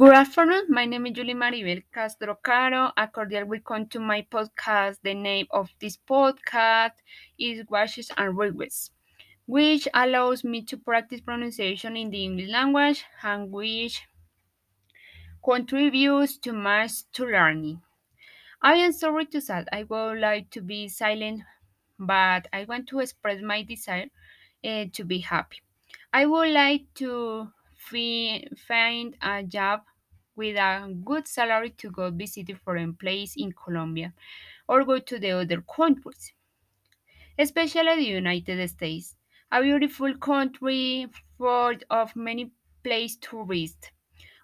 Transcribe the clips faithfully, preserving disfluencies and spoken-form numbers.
Good afternoon, my name is Yuli Maribel Castro Caro. A cordial welcome to my podcast. The name of this podcast is Wishes and Regrets, which allows me to practice pronunciation in the English language and which contributes to much to learning. I am sorry to say I would like to be silent, but I want to express my desire uh, to be happy. I would like to find a job with a good salary to go visit a foreign place in Colombia or go to the other countries, especially the United States, a beautiful country full of many places to visit,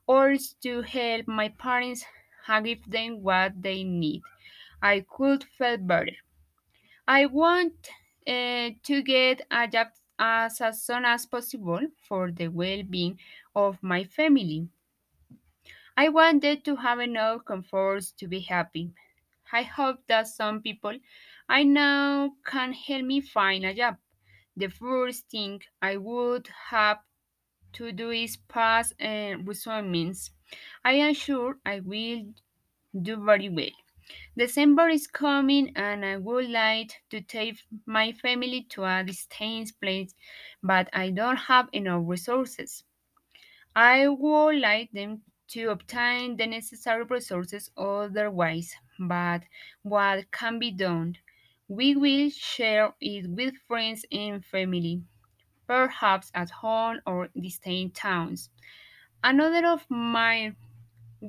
or to help my parents and give them what they need. I could feel better. I want uh, to get a job As, as soon as possible for the well-being of my family. I wanted to have enough comforts to be happy. I hope that some people I know can help me find a job. The first thing I would have to do is pass uh, resumes. I am sure I will do very well. December is coming and I would like to take my family to a distant place, but I don't have enough resources. I would like them to obtain the necessary resources otherwise, but what can be done? We will share it with friends and family, perhaps at home or distant towns. Another of my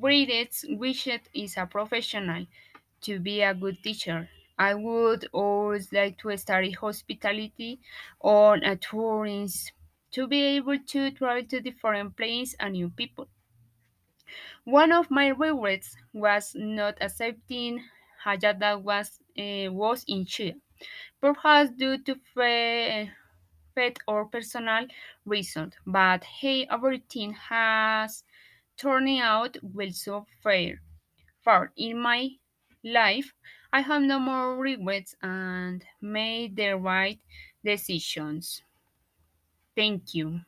greatest wishes is a professional. To be a good teacher, I would always like to study hospitality or a tourism to be able to travel to different places and new people. One of my regrets was not accepting a job that was, uh, was in Chia, perhaps due to fe- faith or personal reasons, but hey, everything has turned out well so fair. far in my life, I have no more regrets and made the right decisions. Thank you.